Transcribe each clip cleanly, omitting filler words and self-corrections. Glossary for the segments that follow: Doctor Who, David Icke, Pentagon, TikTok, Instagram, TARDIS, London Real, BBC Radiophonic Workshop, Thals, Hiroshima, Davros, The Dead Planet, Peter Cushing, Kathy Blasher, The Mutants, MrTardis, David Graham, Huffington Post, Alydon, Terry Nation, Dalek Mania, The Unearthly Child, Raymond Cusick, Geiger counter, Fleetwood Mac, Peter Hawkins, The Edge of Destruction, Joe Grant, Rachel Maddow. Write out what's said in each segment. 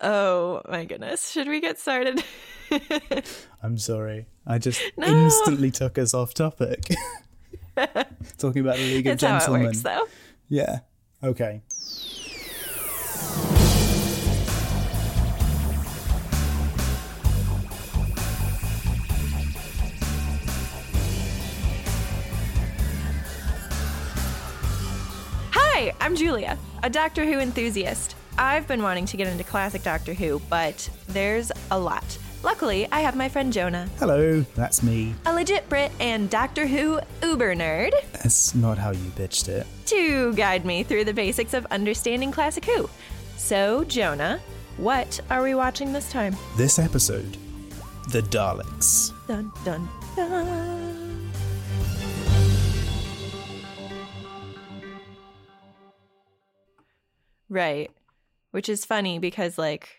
Oh my goodness, should we get started? I'm sorry, I just instantly took us off topic. Talking about the League of Gentlemen. That's how it works, though. Yeah, okay. Hi, I'm Julia, a Doctor Who enthusiast. I've been wanting to get into classic Doctor Who, but there's a lot. Luckily, I have my friend Jonah. Hello, that's me. A legit Brit and Doctor Who uber nerd. That's not how you bitched it. To guide me through the basics of understanding classic Who. So, Jonah, what are we watching this time? This episode, The Daleks. Dun, dun, dun. Right. Which is funny because, like,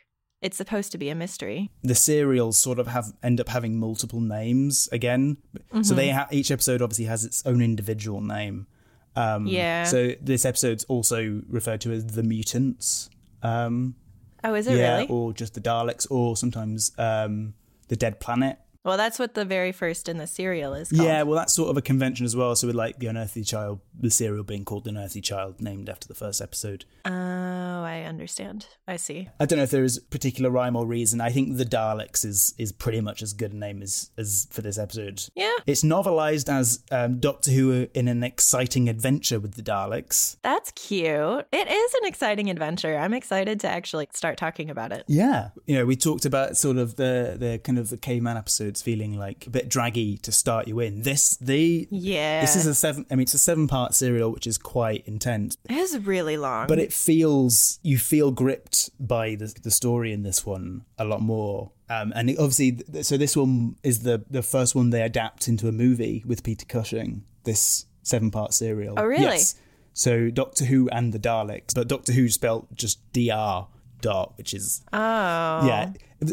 it's supposed to be a mystery. The serials sort of end up having multiple names again. Mm-hmm. So they each episode obviously has its own individual name. Yeah. So this episode's also referred to as The Mutants. Oh, is it really? Yeah, or just The Daleks, or sometimes The Dead Planet. Well, that's what the very first in the serial is called. Yeah, well, that's sort of a convention as well. So with, like, The Unearthly Child, the serial being called The Unearthly Child, named after the first episode. Oh, I understand. I see. I don't know if there is a particular rhyme or reason. I think The Daleks is pretty much as good a name as for this episode. Yeah. It's novelised as Doctor Who in an Exciting Adventure with the Daleks. That's cute. It is an exciting adventure. I'm excited to actually start talking about it. Yeah. You know, we talked about sort of the kind of the caveman episode. It's feeling like a bit draggy to start you in. This is it's a 7-part serial, which is quite intense. It is really long, but you feel gripped by the story in this one a lot more. And obviously, so this one is the first one they adapt into a movie with Peter Cushing. This 7-part serial. Oh, really? Yes. So Doctor Who and the Daleks, but Doctor Who spelt just DR. Dot, which is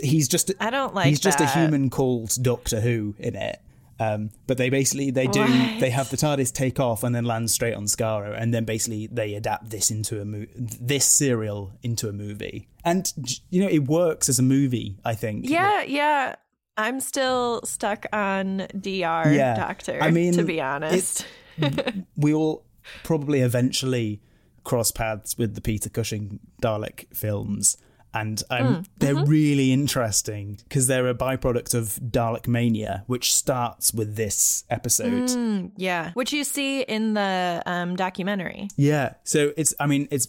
he's just a human called Doctor Who in it, but they basically they have the TARDIS take off and then land straight on Skaro, and then basically they adapt this into this serial into a movie, and you know, it works as a movie, I think. I'm still stuck on DR Doctor, I mean, to be honest. We all probably eventually cross paths with the Peter Cushing Dalek films, and they're really interesting because they're a byproduct of Dalek Mania, which starts with this episode. Which you see in the documentary. Yeah, so it's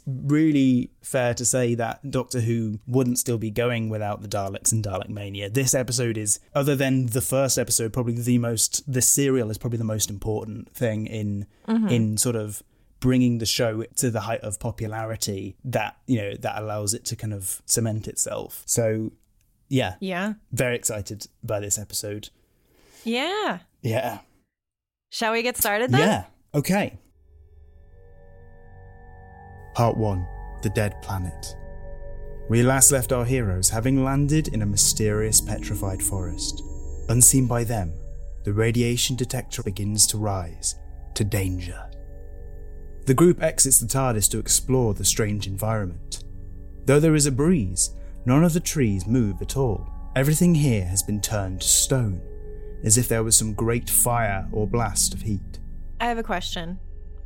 really fair to say that Doctor Who wouldn't still be going without the Daleks and Dalek Mania. This episode is, other than the first episode, this serial is probably the most important thing in sort of bringing the show to the height of popularity that, you know, that allows it to kind of cement itself. So, yeah, very excited by this episode. Yeah. Shall we get started then? Yeah. Okay. Part 1: The Dead Planet. We last left our heroes having landed in a mysterious petrified forest. Unseen by them, the radiation detector begins to rise to danger. The group exits the TARDIS to explore the strange environment. Though there is a breeze, none of the trees move at all. Everything here has been turned to stone, as if there was some great fire or blast of heat. I have a question.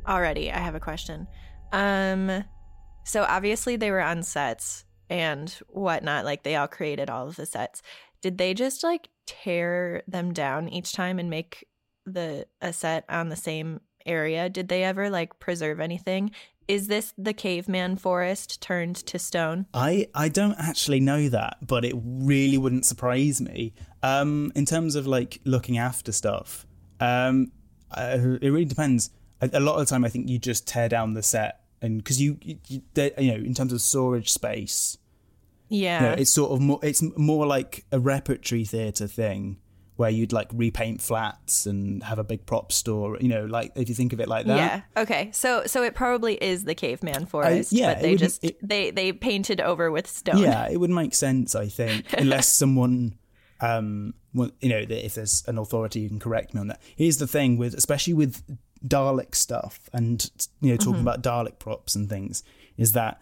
Already, I have a question. So obviously they were on sets and whatnot, like they all created all of the sets. Did they just like tear them down each time and make a set on the same area? Did they ever like preserve anything? Is this the caveman forest turned to stone? I don't actually know that, but it really wouldn't surprise me. In terms of like looking after stuff, it really depends. A lot of the time I think you just tear down the set, and because you know, in terms of storage space, yeah, you know, it's sort of more like a repertory theatre thing, where you'd like repaint flats and have a big prop store, you know, like if you think of it like that. Yeah. Okay. So it probably is the caveman forest, but they painted over with stone. Yeah, it would make sense, I think, unless someone, you know, if there's an authority, you can correct me on that. Here's the thing with, especially with Dalek stuff and, you know, talking about Dalek props and things, is that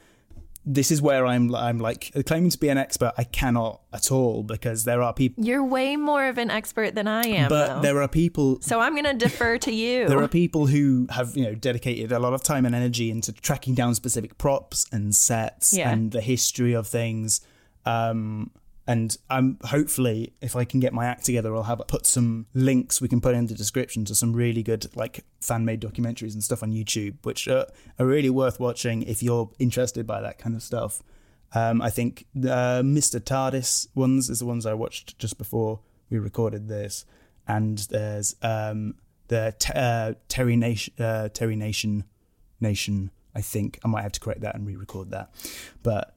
this is where I'm like, claiming to be an expert, I cannot at all, because there are people... You're way more of an expert than I am, But there are people... So I'm going to defer to you. There are people who have, you know, dedicated a lot of time and energy into tracking down specific props and sets and the history of things. And I'm hopefully, if I can get my act together, I'll have put some links we can put in the description to some really good, like, fan-made documentaries and stuff on YouTube, which are really worth watching if you're interested by that kind of stuff. I think the Mr. TARDIS ones is the ones I watched just before we recorded this. And there's the Terry Nation, I think. I might have to correct that and re-record that. But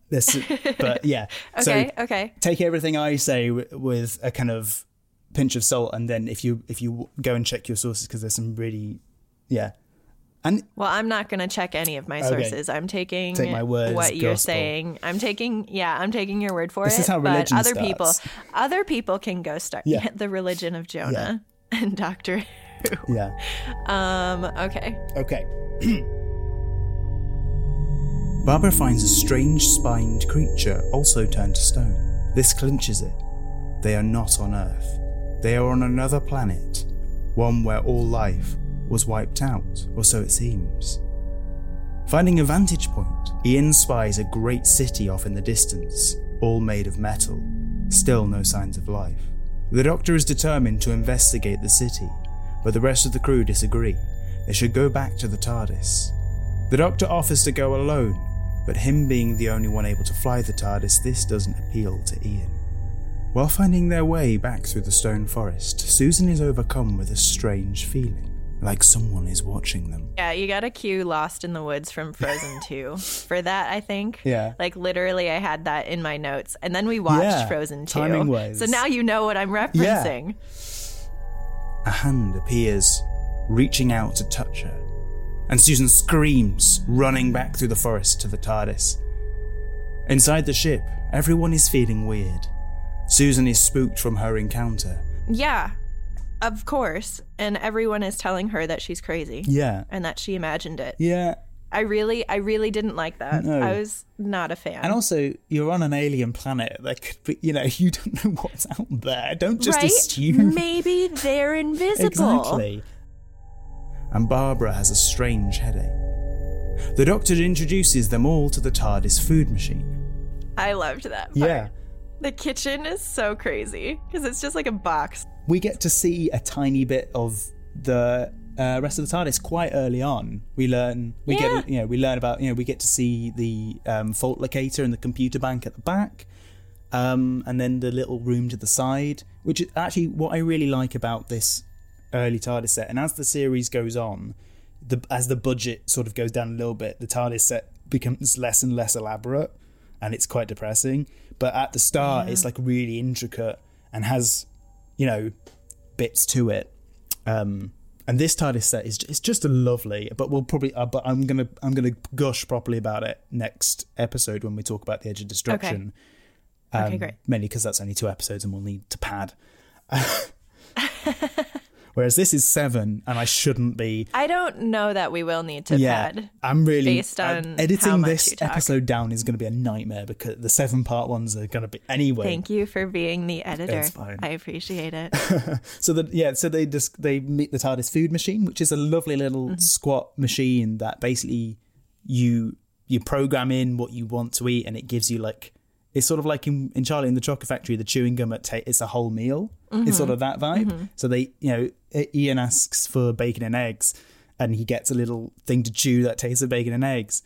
yeah. Okay. Take everything I say with a kind of pinch of salt, and then if you go and check your sources, because there's some really, Well, I'm not going to check any of my sources. I'm taking my words, what you're saying. I'm taking your word for it. This is how religion starts. Other people can go start the religion of Jonah and Doctor Who. Yeah. Okay. Barbara finds a strange spined creature also turned to stone. This clinches it. They are not on Earth. They are on another planet, one where all life was wiped out, or so it seems. Finding a vantage point, Ian spies a great city off in the distance, all made of metal. Still no signs of life. The Doctor is determined to investigate the city, but the rest of the crew disagree. They should go back to the TARDIS. The Doctor offers to go alone, but him being the only one able to fly the TARDIS, this doesn't appeal to Ian. While finding their way back through the stone forest, Susan is overcome with a strange feeling, like someone is watching them. Yeah, you gotta cue Lost in the Woods from Frozen 2 for that, I think. Yeah. Like, literally, I had that in my notes, and then we watched Frozen 2. Timing-wise. So now you know what I'm referencing. Yeah. A hand appears, reaching out to touch her, and Susan screams, running back through the forest to the TARDIS. Inside the ship, everyone is feeling weird. Susan is spooked from her encounter. Yeah, of course. And everyone is telling her that she's crazy. Yeah. And that she imagined it. Yeah. I really didn't like that. No. I was not a fan. And also, you're on an alien planet. That could be, you don't know what's out there. Don't just assume. Maybe they're invisible. Exactly. And Barbara has a strange headache. The Doctor introduces them all to the TARDIS food machine. I loved that part. Yeah. The kitchen is so crazy, because it's just like a box. We get to see a tiny bit of the rest of the TARDIS quite early on. We get to see the fault locator and the computer bank at the back. And then the little room to the side, which is actually what I really like about this early TARDIS set. And as the series goes on, as the budget sort of goes down a little bit, the TARDIS set becomes less and less elaborate, and it's quite depressing. But at the start, it's like really intricate and has, bits to it. And this TARDIS set is just lovely. But we'll probably, but I'm gonna gush properly about it next episode when we talk about The Edge of Destruction. Okay, great. Mainly because that's only 2 episodes, and we'll need to pad. Whereas this is 7, and I shouldn't be. I don't know that we will need to pad. I'm really based on editing this episode down is going to be a nightmare, because the 7-part ones are going to be anyway. Thank you for being the editor. It's fine. I appreciate it. So they meet the TARDIS food machine, which is a lovely little squat machine that basically you program in what you want to eat, and it gives you like. It's sort of like in Charlie and the Chocolate Factory, the chewing gum it's a whole meal. Mm-hmm. It's sort of that vibe. Mm-hmm. So they, Ian asks for bacon and eggs, and he gets a little thing to chew that tastes of bacon and eggs.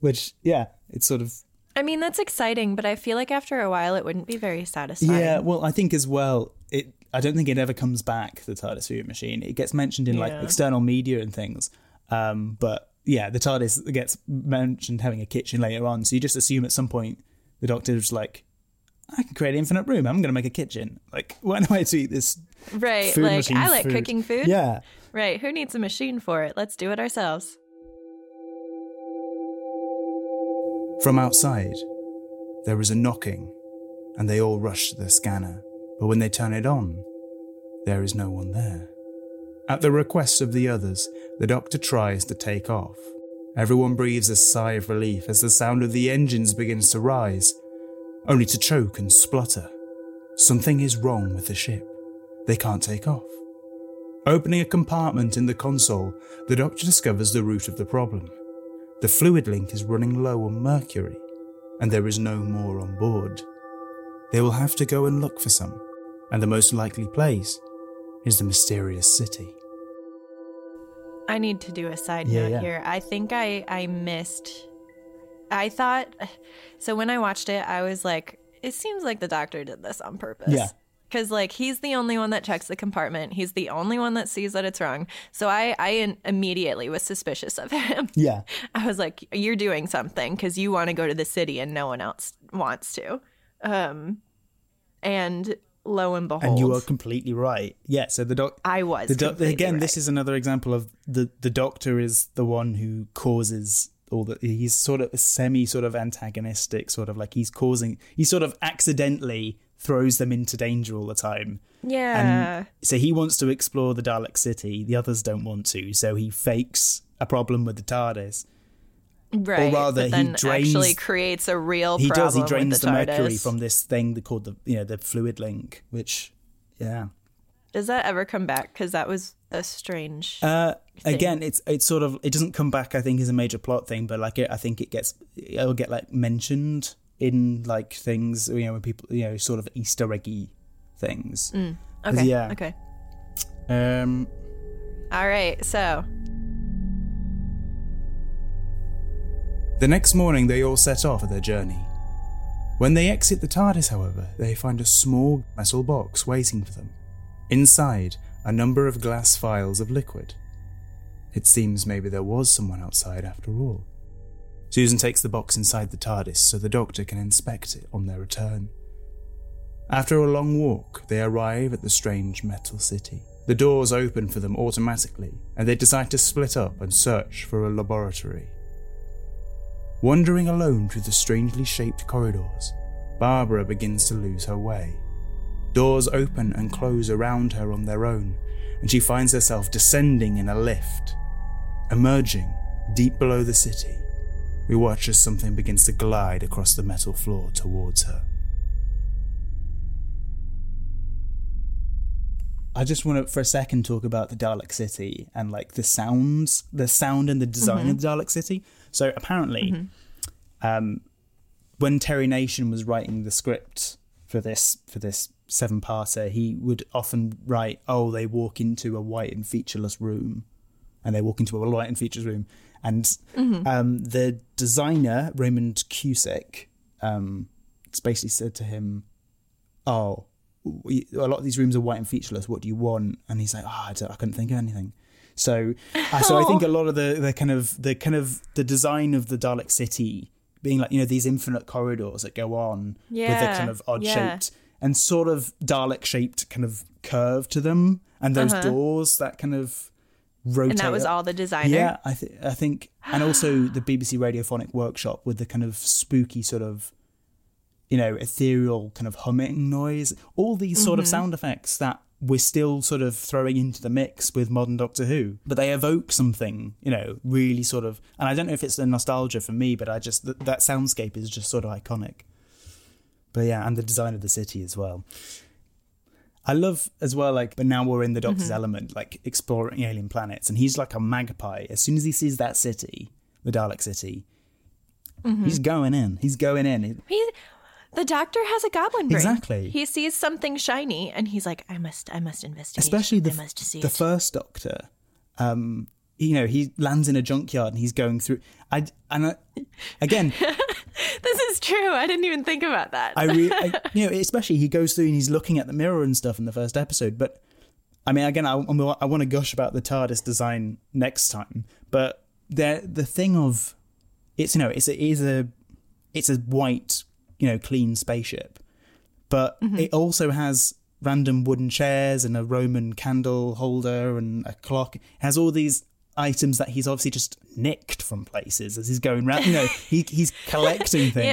Which it's sort of. I mean, that's exciting, but I feel like after a while it wouldn't be very satisfying. Yeah, well, I think as well, I don't think it ever comes back, the TARDIS food machine. It gets mentioned in like external media and things, but yeah, the TARDIS gets mentioned having a kitchen later on. So you just assume at some point. The Doctor's like, I can create an infinite room. I'm going to make a kitchen. Like, why do I have to eat this food machine? I like cooking food. Yeah. Right. Who needs a machine for it? Let's do it ourselves. From outside, there is a knocking, and they all rush to the scanner. But when they turn it on, there is no one there. At the request of the others, the Doctor tries to take off. Everyone breathes a sigh of relief as the sound of the engines begins to rise, only to choke and splutter. Something is wrong with the ship. They can't take off. Opening a compartment in the console, the Doctor discovers the root of the problem. The fluid link is running low on mercury, and there is no more on board. They will have to go and look for some, and the most likely place is the mysterious city. I need to do a side note here. I think I missed... I thought... So when I watched it, I was like, it seems like the Doctor did this on purpose. Yeah. Because, like, he's the only one that checks the compartment. He's the only one that sees that it's wrong. So I immediately was suspicious of him. Yeah. I was like, you're doing something because you want to go to the city and no one else wants to. And lo and behold. And you are completely right. Yeah, so the Doctor... I was Again, right. This is another example of the Doctor is the one who causes... He's sort of a antagonistic, sort of like he sort of accidentally throws them into danger all the time. Yeah. And so he wants to explore the Dalek city. The others don't want to. So he fakes a problem with the TARDIS. Right. Or rather, actually creates a real problem. He drains the mercury from this thing called the fluid link, which, yeah. Does that ever come back? Because that was a strange thing. Again, it's sort of... It doesn't come back, I think, as a major plot thing, but, like, I think it'll get, like, mentioned in, like, things, you know, when people, you know, sort of Easter eggy things. Mm. Okay, yeah. Okay. All right, so... The next morning, they all set off on their journey. When they exit the TARDIS, however, they find a small metal box waiting for them. Inside, a number of glass vials of liquid. It seems maybe there was someone outside after all. Susan takes the box inside the TARDIS so the Doctor can inspect it on their return. After a long walk, they arrive at the strange metal city. The doors open for them automatically, and they decide to split up and search for a laboratory. Wandering alone through the strangely shaped corridors, Barbara begins to lose her way. Doors open and close around her on their own, and she finds herself descending in a lift. Emerging, deep below the city, we watch as something begins to glide across the metal floor towards her. I just want to, for a second, talk about the Dalek City and, like, the sound and the design of the Dalek City. So, apparently, when Terry Nation was writing the script for this seven-parter, he would often write, they walk into a white and featureless room. And they walk into a white and featureless room. And the designer, Raymond Cusick, basically said to him, a lot of these rooms are white and featureless. What do you want? And he's like, I couldn't think of anything. So I think a lot of the design of the Dalek City being like, you know, these infinite corridors that go on with a kind of odd-shaped... and sort of Dalek-shaped kind of curve to them. And those doors that kind of rotate. And that was all the designer? Yeah, I think. And also the BBC Radiophonic Workshop with the kind of spooky sort of, you know, ethereal kind of humming noise. All these sort of sound effects that we're still sort of throwing into the mix with modern Doctor Who. But they evoke something, you know, really sort of... And I don't know if it's the nostalgia for me, but I just... That soundscape is just sort of iconic. But yeah, and the design of the city as well. I love as well, like, but now we're in the Doctor's element, like exploring alien planets. And he's like a magpie. As soon as he sees that city, the Dalek city, he's going in. The Doctor has a goblin brain. Exactly. He sees something shiny and he's like, I must investigate. Especially the first Doctor. You know, he lands in a junkyard and he's going through. Again... This is true. I didn't even think about that. You know, especially he goes through and he's looking at the mirror and stuff in the first episode. But I mean, again, I want to gush about the TARDIS design next time. But the thing of it's, you know, it's a white, you know, clean spaceship, but it also has random wooden chairs and a Roman candle holder and a clock. It has all these items that he's obviously just nicked from places as he's going around. You know, he's collecting things.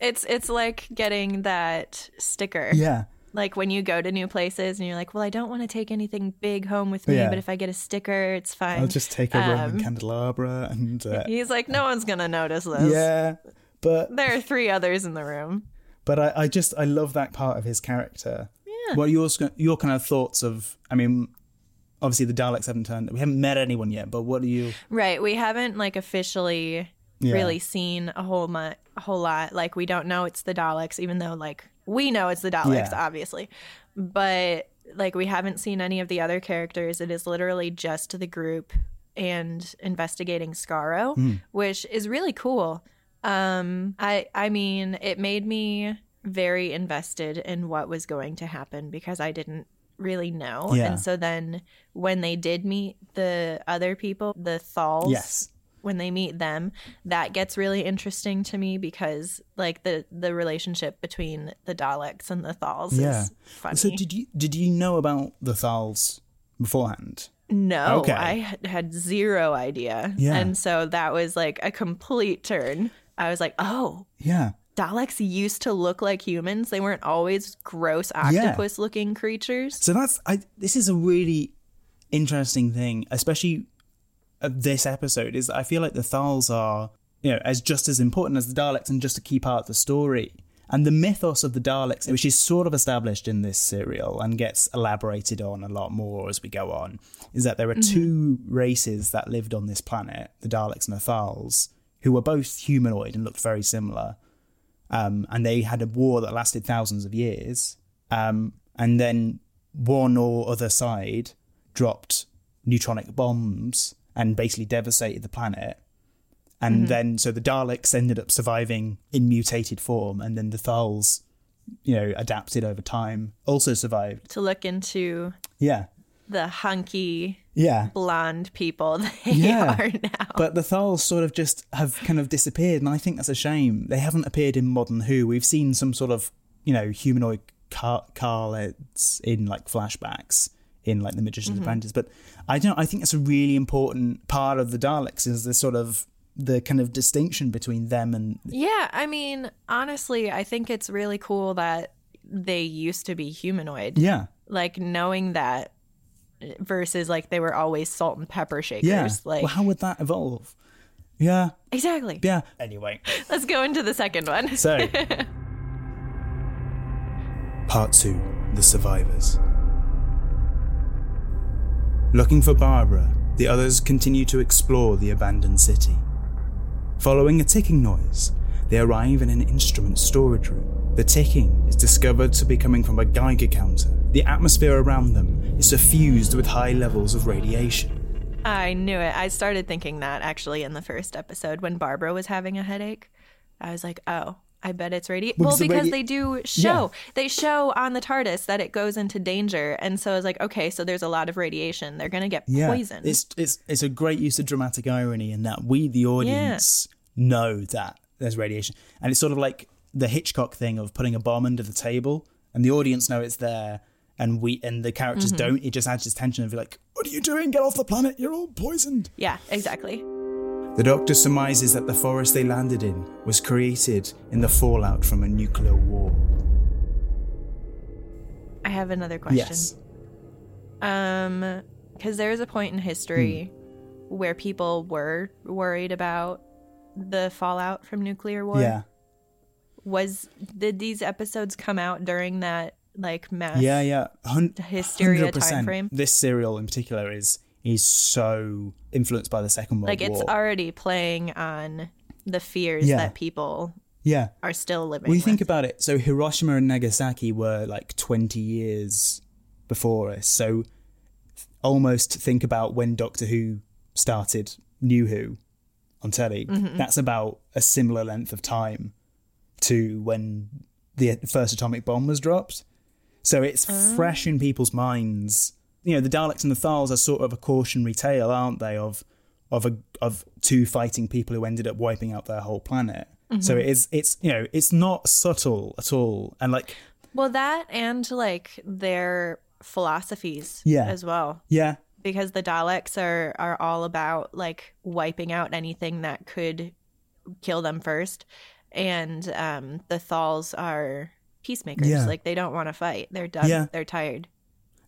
Yeah. It's like getting that sticker. Yeah. Like when you go to new places and you're like, well, I don't want to take anything big home with me, but if I get a sticker, it's fine. I'll just take a Roman candelabra. And he's like, no one's going to notice this. Yeah, but there are three others in the room. But I love that part of his character. Yeah. What are your kind of thoughts of, I mean, obviously the Daleks haven't turned, we haven't met anyone yet, but what are you? Right. We haven't like officially really seen a whole lot. Like we don't know it's the Daleks, even though like we know it's the Daleks, obviously. But like we haven't seen any of the other characters. It is literally just the group and investigating Skaro, which is really cool. I mean, it made me very invested in what was going to happen because I didn't really know. Yeah. And so then when they did meet the other people, the Thals, when they meet them, that gets really interesting to me because like the relationship between the Daleks and the Thals is funny. So did you know about the Thals beforehand? No, okay. I had zero idea. Yeah. And so that was like a complete turn. I was like, oh, yeah, Daleks used to look like humans. They weren't always gross octopus looking creatures. So this is a really interesting thing, especially this episode, is that I feel like the Thals are, you know, as just as important as the Daleks and just a key part of the story. And the mythos of the Daleks, which is sort of established in this serial and gets elaborated on a lot more as we go on, is that there are two races that lived on this planet, the Daleks and the Thals, who were both humanoid and looked very similar. And they had a war that lasted thousands of years. And then one or other side dropped neutronic bombs and basically devastated the planet. And then, so the Daleks ended up surviving in mutated form, and then the Thals, you know, adapted over time, also survived. To look into the hunky, blonde people they are now. But the Thals sort of just have kind of disappeared, and I think that's a shame. They haven't appeared in Modern Who. We've seen some sort of, you know, humanoid Carlets in, like, flashbacks in, like, The Magician's Apprentice. But I think that's a really important part of the Daleks, is this sort of the kind of distinction between them and... Yeah, I mean, honestly, I think it's really cool that they used to be humanoid. Yeah. Like, knowing that versus, like, they were always salt and pepper shakers. Yeah. Like, well, how would that evolve? Yeah. Exactly. Yeah. Anyway. Let's go into the second one. So. Part 2, The Survivors. Looking for Barbara, the others continue to explore the abandoned city. Following a ticking noise, they arrive in an instrument storage room. The ticking is discovered to be coming from a Geiger counter. The atmosphere around them is suffused with high levels of radiation. I knew it. I started thinking that, actually, in the first episode when Barbara was having a headache. I was like, oh, I bet it's radiation. Well, because they do show. Yeah. They show on the TARDIS that it goes into danger. And so I was like, okay, so there's a lot of radiation. They're going to get poisoned. It's a great use of dramatic irony in that we, the audience, know that there's radiation. And it's sort of like the Hitchcock thing of putting a bomb under the table and the audience know it's there. And the characters don't. It just adds this tension of like, what are you doing? Get off the planet. You're all poisoned. Yeah, exactly. The Doctor surmises that the forest they landed in was created in the fallout from a nuclear war. I have another question. Yes. Because there is a point in history where people were worried about the fallout from nuclear war. Yeah. Did these episodes come out during that like mass hysteria 100%. Timeframe? This serial in particular is so influenced by the Second World War. Like, it's already playing on the fears that people are still living with. Think about it. So Hiroshima and Nagasaki were, like, 20 years before us. So almost think about when Doctor Who started New Who on telly. Mm-hmm. That's about a similar length of time to when the first atomic bomb was dropped. So it's fresh in people's minds. You know, the Daleks and the Thals are sort of a cautionary tale, aren't they, of two fighting people who ended up wiping out their whole planet. Mm-hmm. So it's you know, it's not subtle at all. And like, well, that and like their philosophies as well. Yeah. Because the Daleks are all about like wiping out anything that could kill them first. And the Thals are peacemakers. Yeah. Like, they don't want to fight. They're done. Yeah. They're tired.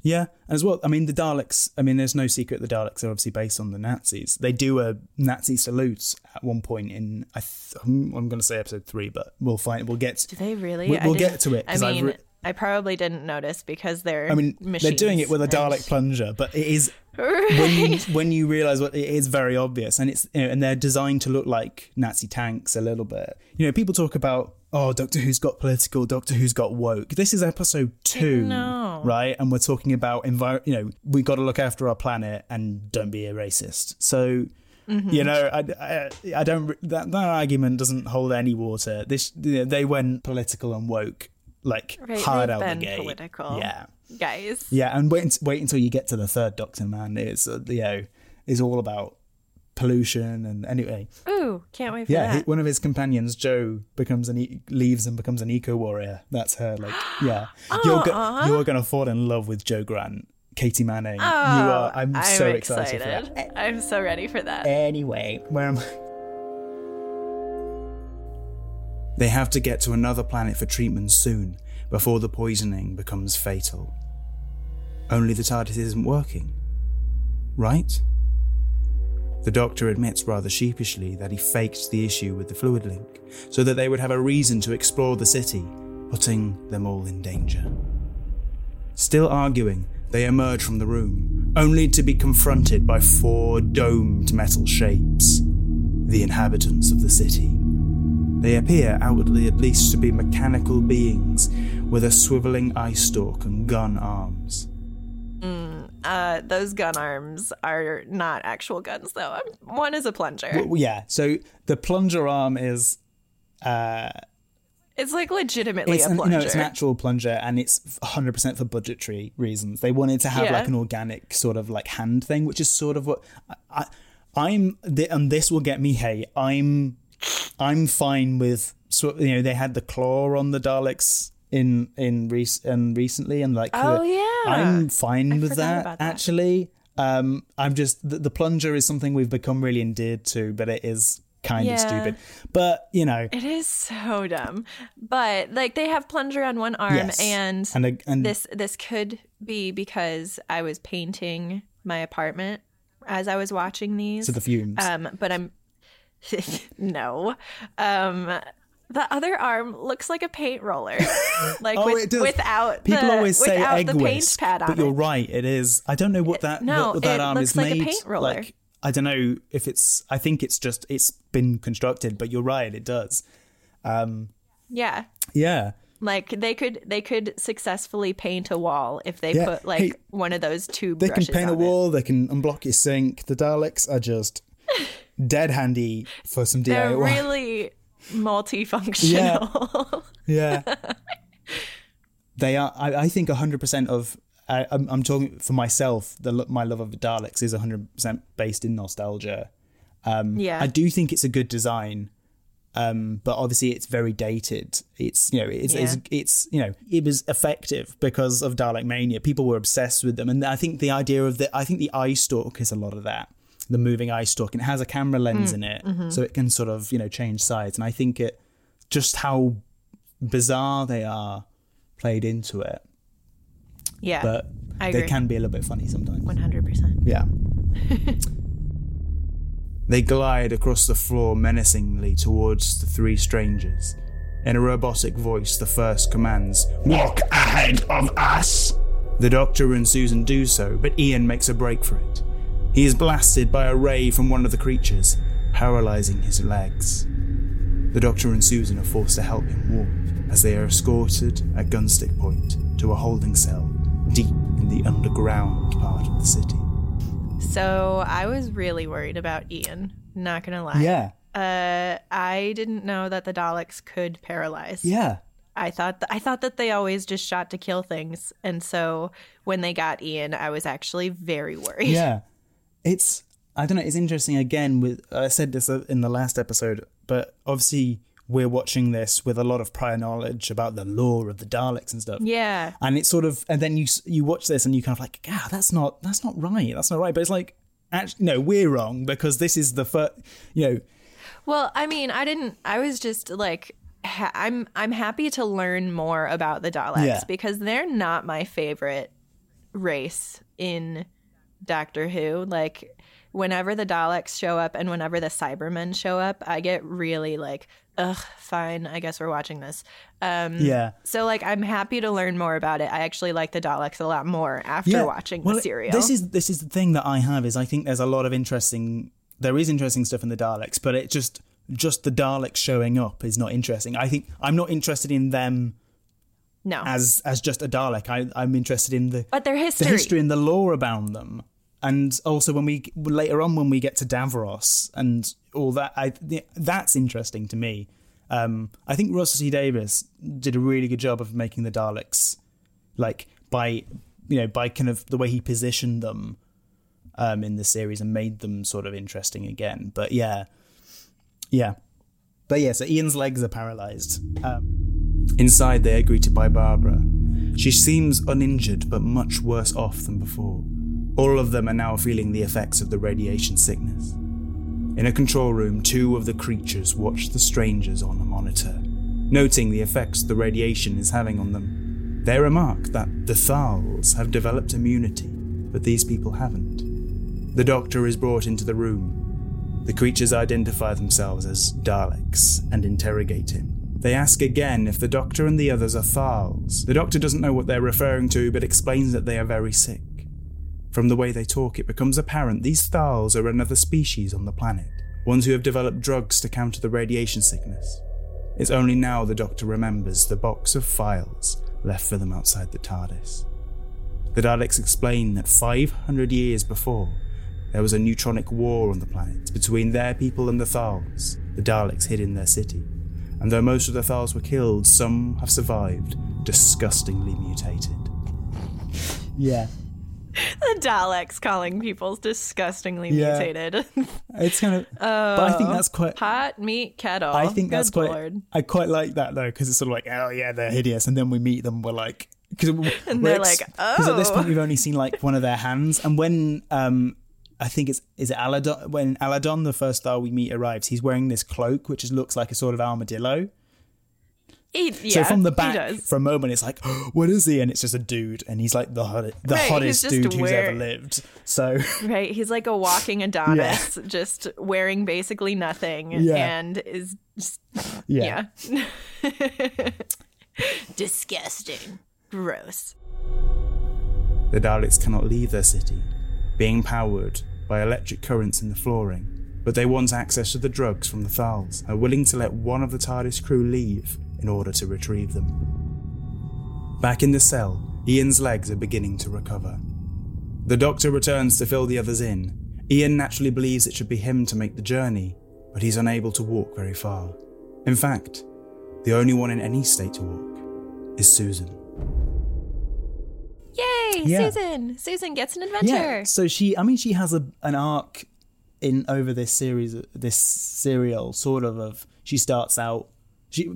Yeah. And as well, I mean, the Daleks, I mean, there's no secret the Daleks are obviously based on the Nazis. They do a Nazi salute at one point in, I'm going to say episode 3, but we'll find, we'll get... Do they really? We'll get to it. I mean, I probably didn't notice because they're machines. They're doing it with a Dalek plunger, but it is... Right. When you realise what it is, very obvious, and it's and they're designed to look like Nazi tanks a little bit. You know, people talk about, oh, Doctor Who's got political, Doctor Who's got woke. This is episode 2, right? And we're talking about you know, we got to look after our planet and don't be a racist. So, you know, I don't that argument doesn't hold any water. This, you know, they went political and woke like hard out the gate. Political. Yeah. Guys, yeah, and wait until you get to the third Doctor, man. It's you know, it's all about pollution and anyway. Ooh, can't wait for that. Yeah, one of his companions, Joe, leaves and becomes an eco warrior. That's her. Like, yeah, you're gonna fall in love with Joe Grant, Katie Manning. Oh, you are. I'm so excited for that. I'm so ready for that. Anyway, where am I? They have to get to another planet for treatment soon, before the poisoning becomes fatal. Only the TARDIS isn't working, right? The Doctor admits rather sheepishly that he faked the issue with the fluid link, so that they would have a reason to explore the city, putting them all in danger. Still arguing, they emerge from the room, only to be confronted by 4 domed metal shapes, the inhabitants of the city. They appear, outwardly at least, to be mechanical beings with a swivelling eye stalk and gun arms. Those gun arms are not actual guns, though. One is a plunger. Well, yeah, so the plunger arm is... it's like legitimately a plunger. No, it's an actual plunger, and it's 100% for budgetary reasons. They wanted to have like an organic sort of like hand thing, which is sort of what... and this will get me hate. I'm fine with, you know, they had the claw on the Daleks recently, and like, I'm fine with that actually. I'm just the plunger is something we've become really endeared to, but it is kind of stupid. But you know, it is so dumb. But like, they have plunger on one arm, and this could be because I was painting my apartment as I was watching these. So the fumes. But I'm. No. The other arm looks like a paint roller. Like without people always say egg waste, paint pad on. But you're right, it is. I don't know what that that arm is made. It looks like a paint roller. Like, I don't know if it's I think it's just it's been constructed, but you're right, it does. Yeah. Yeah. Like they could successfully paint a wall if they put like one of those tube brushes on it. They can paint a wall, they can unblock your sink. The Daleks are just dead handy for some DIY. They're really multifunctional. Yeah. They are. I think 100% of. I'm talking for myself. My love of the Daleks is 100% based in nostalgia. I do think it's a good design, but obviously it's very dated. It's it's it was effective because of Dalek Mania. People were obsessed with them, and I think the idea of the eye stalk is a lot of that. The moving eye stalk, and it has a camera lens in it, so it can sort of change sides. And I think it just how bizarre they are played into it. Yeah, but they can be a little bit funny sometimes. 100%. Yeah. They glide across the floor menacingly towards the 3 strangers. In a robotic voice, the first commands, "Walk ahead of us." The Doctor and Susan do so, but Ian makes a break for it. He is blasted by a ray from one of the creatures, paralysing his legs. The Doctor and Susan are forced to help him walk as they are escorted at gunstick point to a holding cell deep in the underground part of the city. So I was really worried about Ian, not gonna lie. Yeah. I didn't know that the Daleks could paralyse. Yeah. I thought that they always just shot to kill things, and so when they got Ian, I was actually very worried. Yeah. I don't know, it's interesting again with, I said this in the last episode, but obviously we're watching this with a lot of prior knowledge about the lore of the Daleks and stuff. Yeah. And it's sort of, and then you watch this and you kind of like, that's not right. But it's like, actually, no, we're wrong because this is the first, I was just like I'm happy to learn more about the Daleks because they're not my favorite race in Doctor Who. Like, whenever the Daleks show up and whenever the Cybermen show up, I get really like, ugh, fine, I guess we're watching this. So, like, I'm happy to learn more about it. I actually like the Daleks a lot more after watching the serial. This is the thing that I have, is I think there's a lot of interesting stuff in the Daleks, but it just the Daleks showing up is not interesting. I think I'm not interested in them as just a Dalek. I'm interested in the history and the lore about them. And also when we get to Davros and all that, that's interesting to me. I think Russell T. Davies did a really good job of making the Daleks, like, by kind of the way he positioned them in the series and made them sort of interesting again. But so Ian's legs are paralysed. Inside, they are greeted by Barbara. She seems uninjured, but much worse off than before. All of them are now feeling the effects of the radiation sickness. In a control room, two of the creatures watch the strangers on a monitor, noting the effects the radiation is having on them. They remark that the Thals have developed immunity, but these people haven't. The Doctor is brought into the room. The creatures identify themselves as Daleks and interrogate him. They ask again if the Doctor and the others are Thals. The Doctor doesn't know what they're referring to, but explains that they are very sick. From the way they talk, it becomes apparent these Thals are another species on the planet, ones who have developed drugs to counter the radiation sickness. It's only now the Doctor remembers the box of files left for them outside the TARDIS. The Daleks explain that 500 years before, there was a neutronic war on the planet between their people and the Thals. The Daleks hid in their city, and though most of the Thals were killed, some have survived, disgustingly mutated. Yeah. The Daleks calling people disgustingly mutated. It's kind of... Oh, but I think that's quite... Hot meat kettle. I think that's quite... Lord. I quite like that, though, because it's sort of like, oh, yeah, they're hideous. And then we meet them, we're like... Because at this point, we've only seen, like, one of their hands. And when... I think is it Alydon? When Alydon, the first Thal we meet, arrives, he's wearing this cloak, which looks like a sort of armadillo. So from the back, for a moment, it's like, oh, what is he? And it's just a dude, and he's like the hottest dude who's ever lived. So right, he's like a walking Adonis, just wearing basically nothing, and is just, disgusting, gross. The Daleks cannot leave their city, being powered by electric currents in the flooring, but they want access to the drugs from the Thals and are willing to let one of the TARDIS crew leave in order to retrieve them. Back in the cell, Ian's legs are beginning to recover. The Doctor returns to fill the others in. Ian naturally believes it should be him to make the journey, but he's unable to walk very far. In fact, the only one in any state to walk is Susan. Yay, yeah. Susan! Susan gets an adventure. Yeah. So she has an arc in over this series, this serial sort of she starts out. She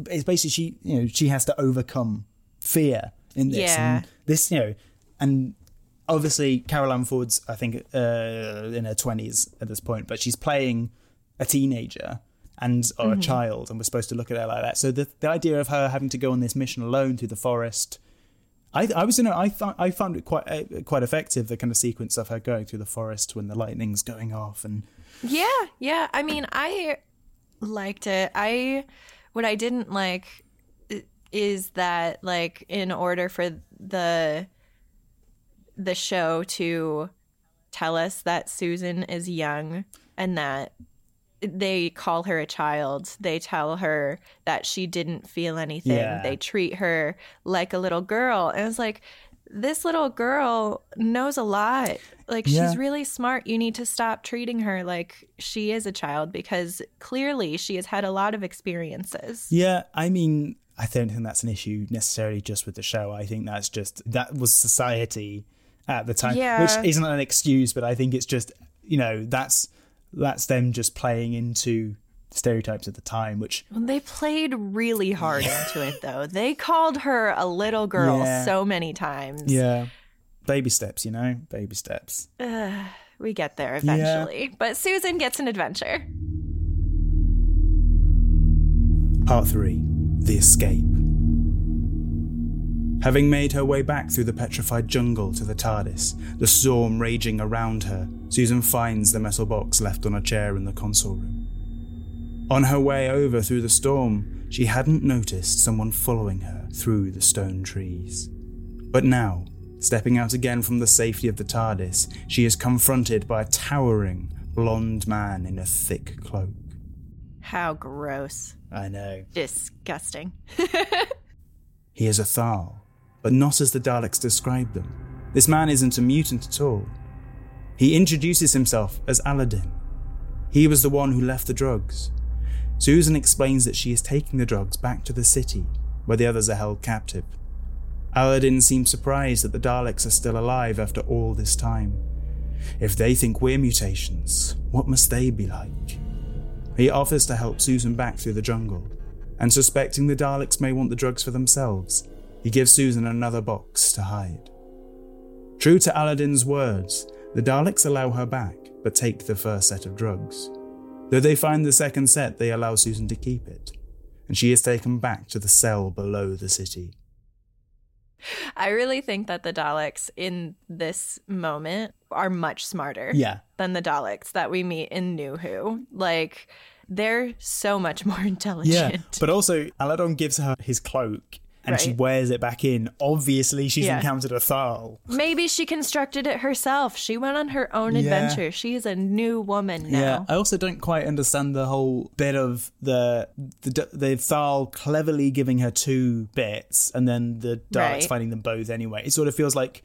has to overcome fear in this. Yeah. And this, and obviously Caroline Ford's, I think, in her 20s at this point, but she's playing a teenager or a child, and we're supposed to look at her like that. So the idea of her having to go on this mission alone through the forest. I found it quite effective, the kind of sequence of her going through the forest when the lightning's going off and yeah. I mean, I liked it. What I didn't like is that, like, in order for the show to tell us that Susan is young and that they call her a child, they tell her that she didn't feel anything. Yeah. They treat her like a little girl. And it's like, this little girl knows a lot. Like, she's really smart. You need to stop treating her like she is a child, because clearly she has had a lot of experiences. Yeah, I mean, I don't think that's an issue necessarily just with the show. I think that's that was society at the time, which isn't an excuse, but I think it's just, that's them just playing into stereotypes at the time, which... Well, they played really hard into it, though. They called her a little girl so many times. Yeah. Baby steps, Baby steps. We get there eventually. Yeah. But Susan gets an adventure. Part 3. the escape. Having made her way back through the petrified jungle to the TARDIS, the storm raging around her, Susan finds the metal box left on a chair in the console room. On her way over through the storm, she hadn't noticed someone following her through the stone trees. But now, stepping out again from the safety of the TARDIS, she is confronted by a towering, blonde man in a thick cloak. How gross. I know. Disgusting. He is a Thal, but not as the Daleks describe them. This man isn't a mutant at all. He introduces himself as Alydon. He was the one who left the drugs. Susan explains that she is taking the drugs back to the city, where the others are held captive. Alydon seems surprised that the Daleks are still alive after all this time. If they think we're mutations, what must they be like? He offers to help Susan back through the jungle, and suspecting the Daleks may want the drugs for themselves, he gives Susan another box to hide. True to Alydon's words, the Daleks allow her back, but take the first set of drugs. Though they find the second set, they allow Susan to keep it, and she is taken back to the cell below the city. I really think that the Daleks in this moment are much smarter than the Daleks that we meet in New Who. Like, they're so much more intelligent. Yeah, but also, Alydon gives her his cloak and she wears it back in. Obviously, she's encountered a Thal. Maybe she constructed it herself. She went on her own adventure. She is a new woman now. Yeah, I also don't quite understand the whole bit of the Thal cleverly giving her two bits and then the Daleks finding them both anyway. It sort of feels like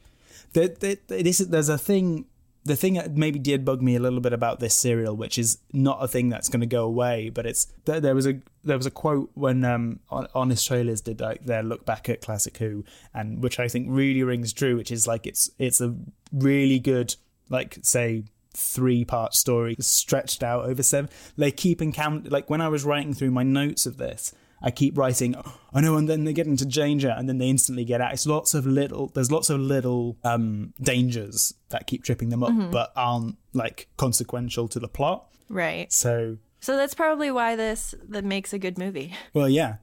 there's a thing. The thing that maybe did bug me a little bit about this serial, which is not a thing that's going to go away, but it's there was a quote when Honest Trailers did like their look back at Classic Who, and which I think really rings true, which is like it's a really good, like, say, 3-part story stretched out over 7. They keep encounter, like when I was writing through my notes of this, I keep writing, oh no, and then they get into danger, and then they instantly get out. It's there's lots of little dangers that keep tripping them up, but aren't like consequential to the plot. Right. So that's probably why that makes a good movie. Well, yeah.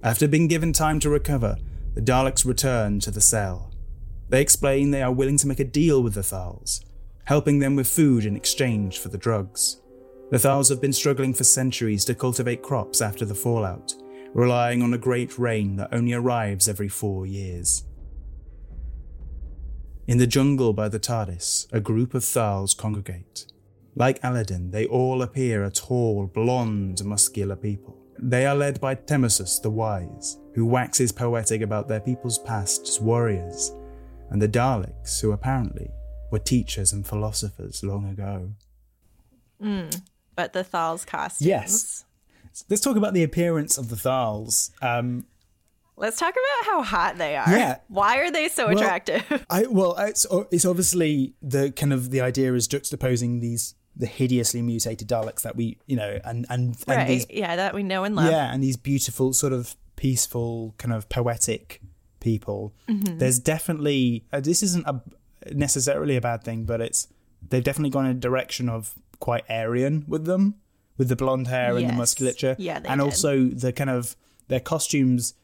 After being given time to recover, the Daleks return to the cell. They explain they are willing to make a deal with the Thals, helping them with food in exchange for the drugs. The Thals have been struggling for centuries to cultivate crops after the fallout, relying on a great rain that only arrives every 4 years. In the jungle by the TARDIS, a group of Thals congregate. Like Alydon, they all appear a tall, blonde, muscular people. They are led by Temesus the Wise, who waxes poetic about their people's past as warriors, and the Daleks, who apparently were teachers and philosophers long ago. But the Thals' costumes. Yes. Let's talk about the appearance of the Thals. Let's talk about how hot they are. Yeah. Why are they so attractive? It's obviously the kind of the idea is juxtaposing the hideously mutated Daleks that we, you know, and these, that we know and love. Yeah, and these beautiful sort of peaceful kind of poetic people. Mm-hmm. There's definitely this isn't necessarily a bad thing, but they've definitely gone in a direction of quite Aryan with them, with the blonde hair and the musculature, also the kind of their costumes.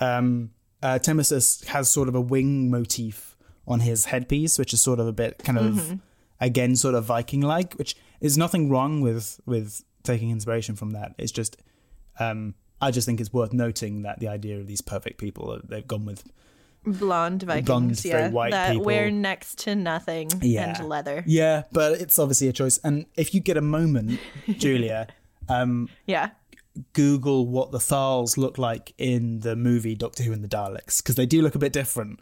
Temesus has sort of a wing motif on his headpiece, which is sort of a bit kind of again sort of Viking-like, which is nothing wrong with taking inspiration from that. It's just I just think it's worth noting that the idea of these perfect people, they've gone with blonde Vikings, white that people wear next to nothing and leather. Yeah, but it's obviously a choice. And if you get a moment, Julia, Google what the Thals look like in the movie Doctor Who and the Daleks, because they do look a bit different.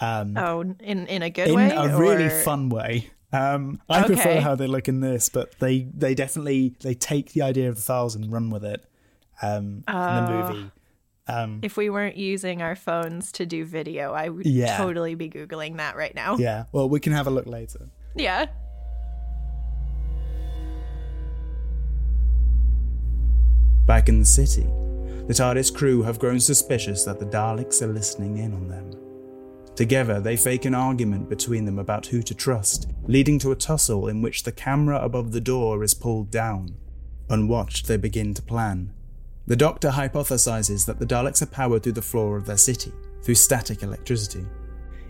In a good way? In a really fun way. I prefer how they look in this, but they definitely take the idea of the Thals and run with it in the movie. If we weren't using our phones to do video, I would totally be Googling that right now. Yeah, well, we can have a look later. Yeah. Back in the city, the TARDIS crew have grown suspicious that the Daleks are listening in on them. Together, they fake an argument between them about who to trust, leading to a tussle in which the camera above the door is pulled down. Unwatched, they begin to plan. The Doctor hypothesises that the Daleks are powered through the floor of their city, through static electricity.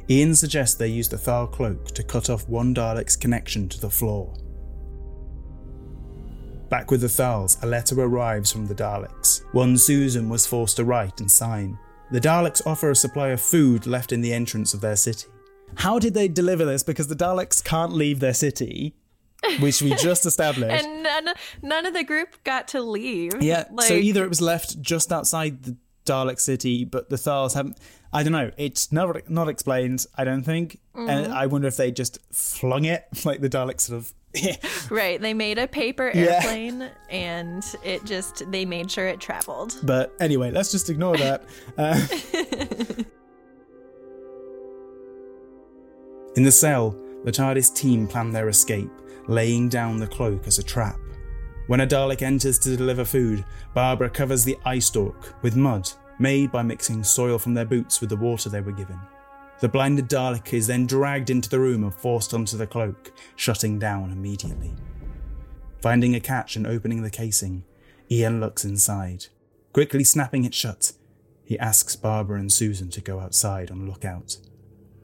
Ian suggests they use the Thal cloak to cut off one Dalek's connection to the floor. Back with the Thals, a letter arrives from the Daleks, one Susan was forced to write and sign. The Daleks offer a supply of food left in the entrance of their city. How did they deliver this? Because the Daleks can't leave their city, which we just established. And none of the group got to leave. Yeah, so either it was left just outside the Dalek city, but the Thals haven't... I don't know. It's not explained, I don't think. Mm-hmm. And I wonder if they just flung it, like the Daleks sort of... Right, they made a paper airplane and it just... They made sure it traveled. But anyway, let's just ignore that. In the cell, the TARDIS team plan their escape, laying down the cloak as a trap. When a Dalek enters to deliver food, Barbara covers the eye stalk with mud, made by mixing soil from their boots with the water they were given. The blinded Dalek is then dragged into the room and forced onto the cloak, shutting down immediately. Finding a catch and opening the casing, Ian looks inside. Quickly snapping it shut, he asks Barbara and Susan to go outside on lookout.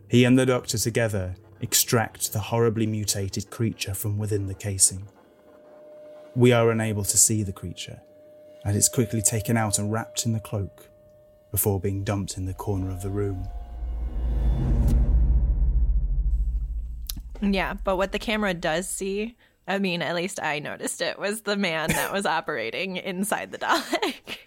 He and the Doctor together extract the horribly mutated creature from within the casing. We are unable to see the creature, and it's quickly taken out and wrapped in the cloak before being dumped in the corner of the room. Yeah, but what the camera does see, I mean, at least I noticed it, was the man that was operating inside the Dalek.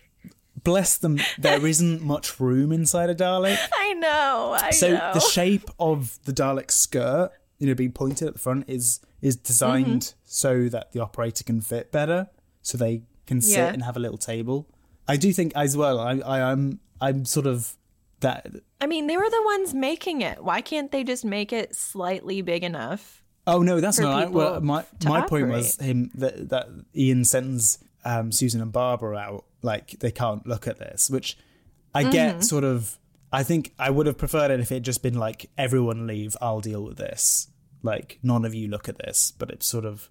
Bless them, there isn't much room inside a Dalek. I know. So the shape of the Dalek skirt, you know, being pointed at the front is designed so that the operator can fit better, so they can sit and have a little table. I do think as well, I'm sort of that... I mean, they were the ones making it. Why can't they just make it slightly big enough? Oh, no, that's not right. Well, my point was that Ian sends Susan and Barbara out, like they can't look at this, which I get sort of... I think I would have preferred it if it had just been like, everyone leave, I'll deal with this. Like, none of you look at this, but it's sort of...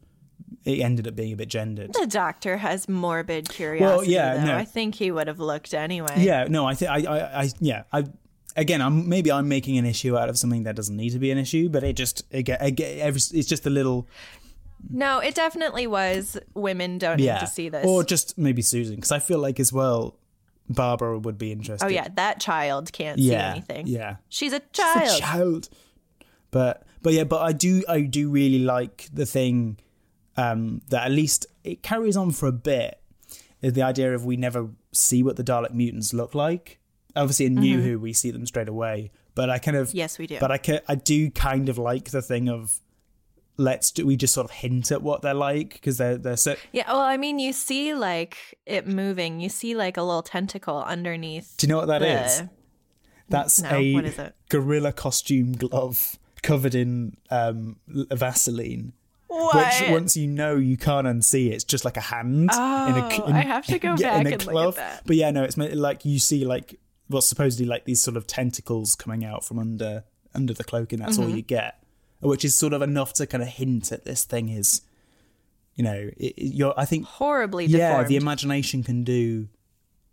It ended up being a bit gendered. The Doctor has morbid curiosity. Well, yeah, no. I think he would have looked anyway. Yeah, no, I think I'm making an issue out of something that doesn't need to be an issue, but it's just a little. No, it definitely was. Women don't need to see this, or just maybe Susan, because I feel like as well, Barbara would be interested. Oh yeah, that child can't see anything. Yeah, she's a child. She's a child. But I do really like the thing. That at least it carries on for a bit, is the idea of we never see what the Dalek mutants look like. Obviously in New Who we see them straight away, but I kind of... Yes, we do. But I do kind of like the thing of we just sort of hint at what they're like, because they're so... Yeah, well, I mean, you see like it moving. You see like a little tentacle underneath. Do you know what that is? That's a gorilla costume glove covered in Vaseline. What? Which, once you know, you can't unsee it. It's just like a hand. I have to go back and look at that. But yeah, no, it's like you see like what's supposedly like these sort of tentacles coming out from under the cloak, and that's all you get, which is sort of enough to kind of hint at this thing is, you know, I think horribly deformed. Yeah, the imagination can do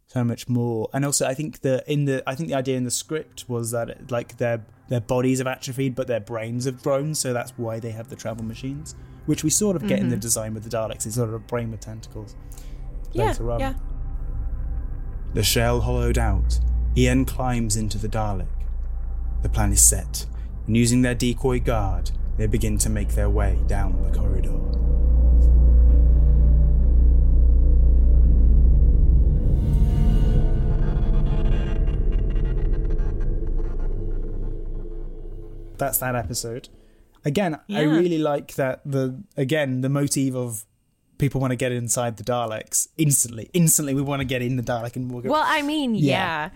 so much more, and also I think the idea in the script was that it, like their bodies have atrophied, but their brains have grown, so that's why they have the travel machines, which we sort of get in the design with the Daleks. It's sort of a brain with tentacles later on. Yeah. The shell hollowed out, Ian climbs into the Dalek. The plan is set, and using their decoy guard, they begin to make their way down the corridor. That's that episode. Again, I really like that the motive of people want to get inside the Daleks instantly. We want to get in the Dalek and we'll go. Well, I mean, yeah.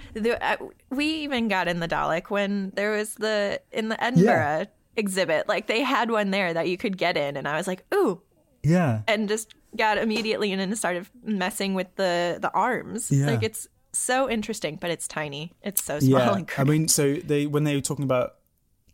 We even got in the Dalek when there was in the Edinburgh exhibit. Like they had one there that you could get in, and I was like, ooh, yeah, and just got immediately in and started messing with the arms. Yeah. Like it's so interesting, but it's tiny. It's so small. Yeah. And I mean, so when they were talking about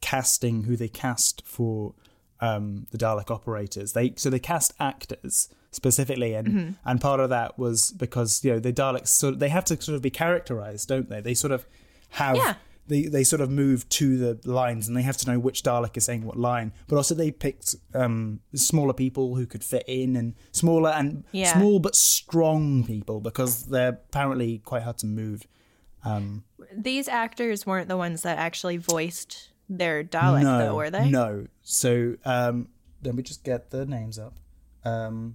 casting, who they cast for the Dalek operators, they cast actors, specifically, and mm-hmm. and part of that was because, you know, the Daleks, so they have to sort of be characterized, don't they? They sort of have yeah. They sort of move to the lines, and they have to know which Dalek is saying what line. But also they picked smaller people who could fit in, and smaller and yeah. small but strong people, because they're apparently quite hard to move. These actors weren't the ones that actually voiced their Dalek, though, were they? No. So let me just get the names up. The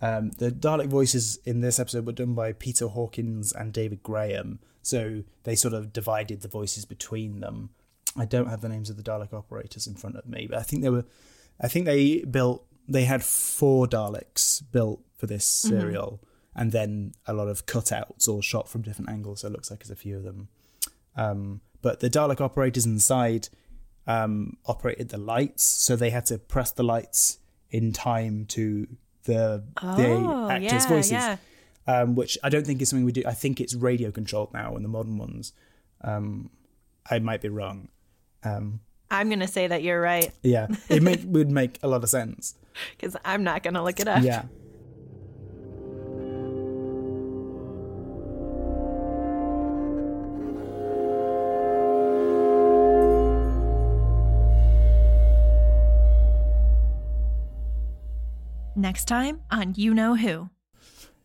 Dalek voices in this episode were done by Peter Hawkins and David Graham. So they sort of divided the voices between them. I don't have the names of the Dalek operators in front of me, but they had 4 Daleks built for this serial, mm-hmm. and then a lot of cutouts or shot from different angles. So it looks like there's a few of them. But the Dalek operators inside operated the lights, so they had to press the lights in time to the actors' voices. Yeah. Which I don't think is something we do. I think it's radio controlled now in the modern ones. I might be wrong. I'm going to say that you're right. Yeah, it would make a lot of sense. Because I'm not going to look it up. Yeah. Next time on You Know Who.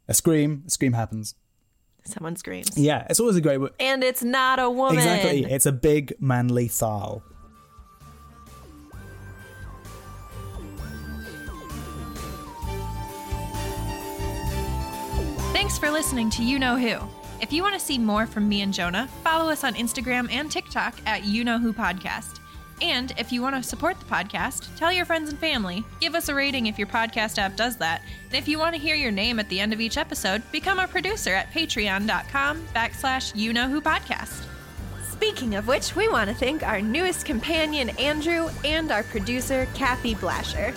A scream happens. Someone screams. Yeah, it's always a great... And it's not a woman. Exactly. It's a big, manly Thal. Thanks for listening to You Know Who. If you want to see more from me and Jonah, follow us on Instagram and TikTok at You Know Who Podcast. And if you want to support the podcast, tell your friends and family, give us a rating if your podcast app does that, and if you want to hear your name at the end of each episode, become a producer at patreon.com/YouKnowWhoPodcast. Speaking of which, we want to thank our newest companion, Andrew, and our producer, Kathy Blasher.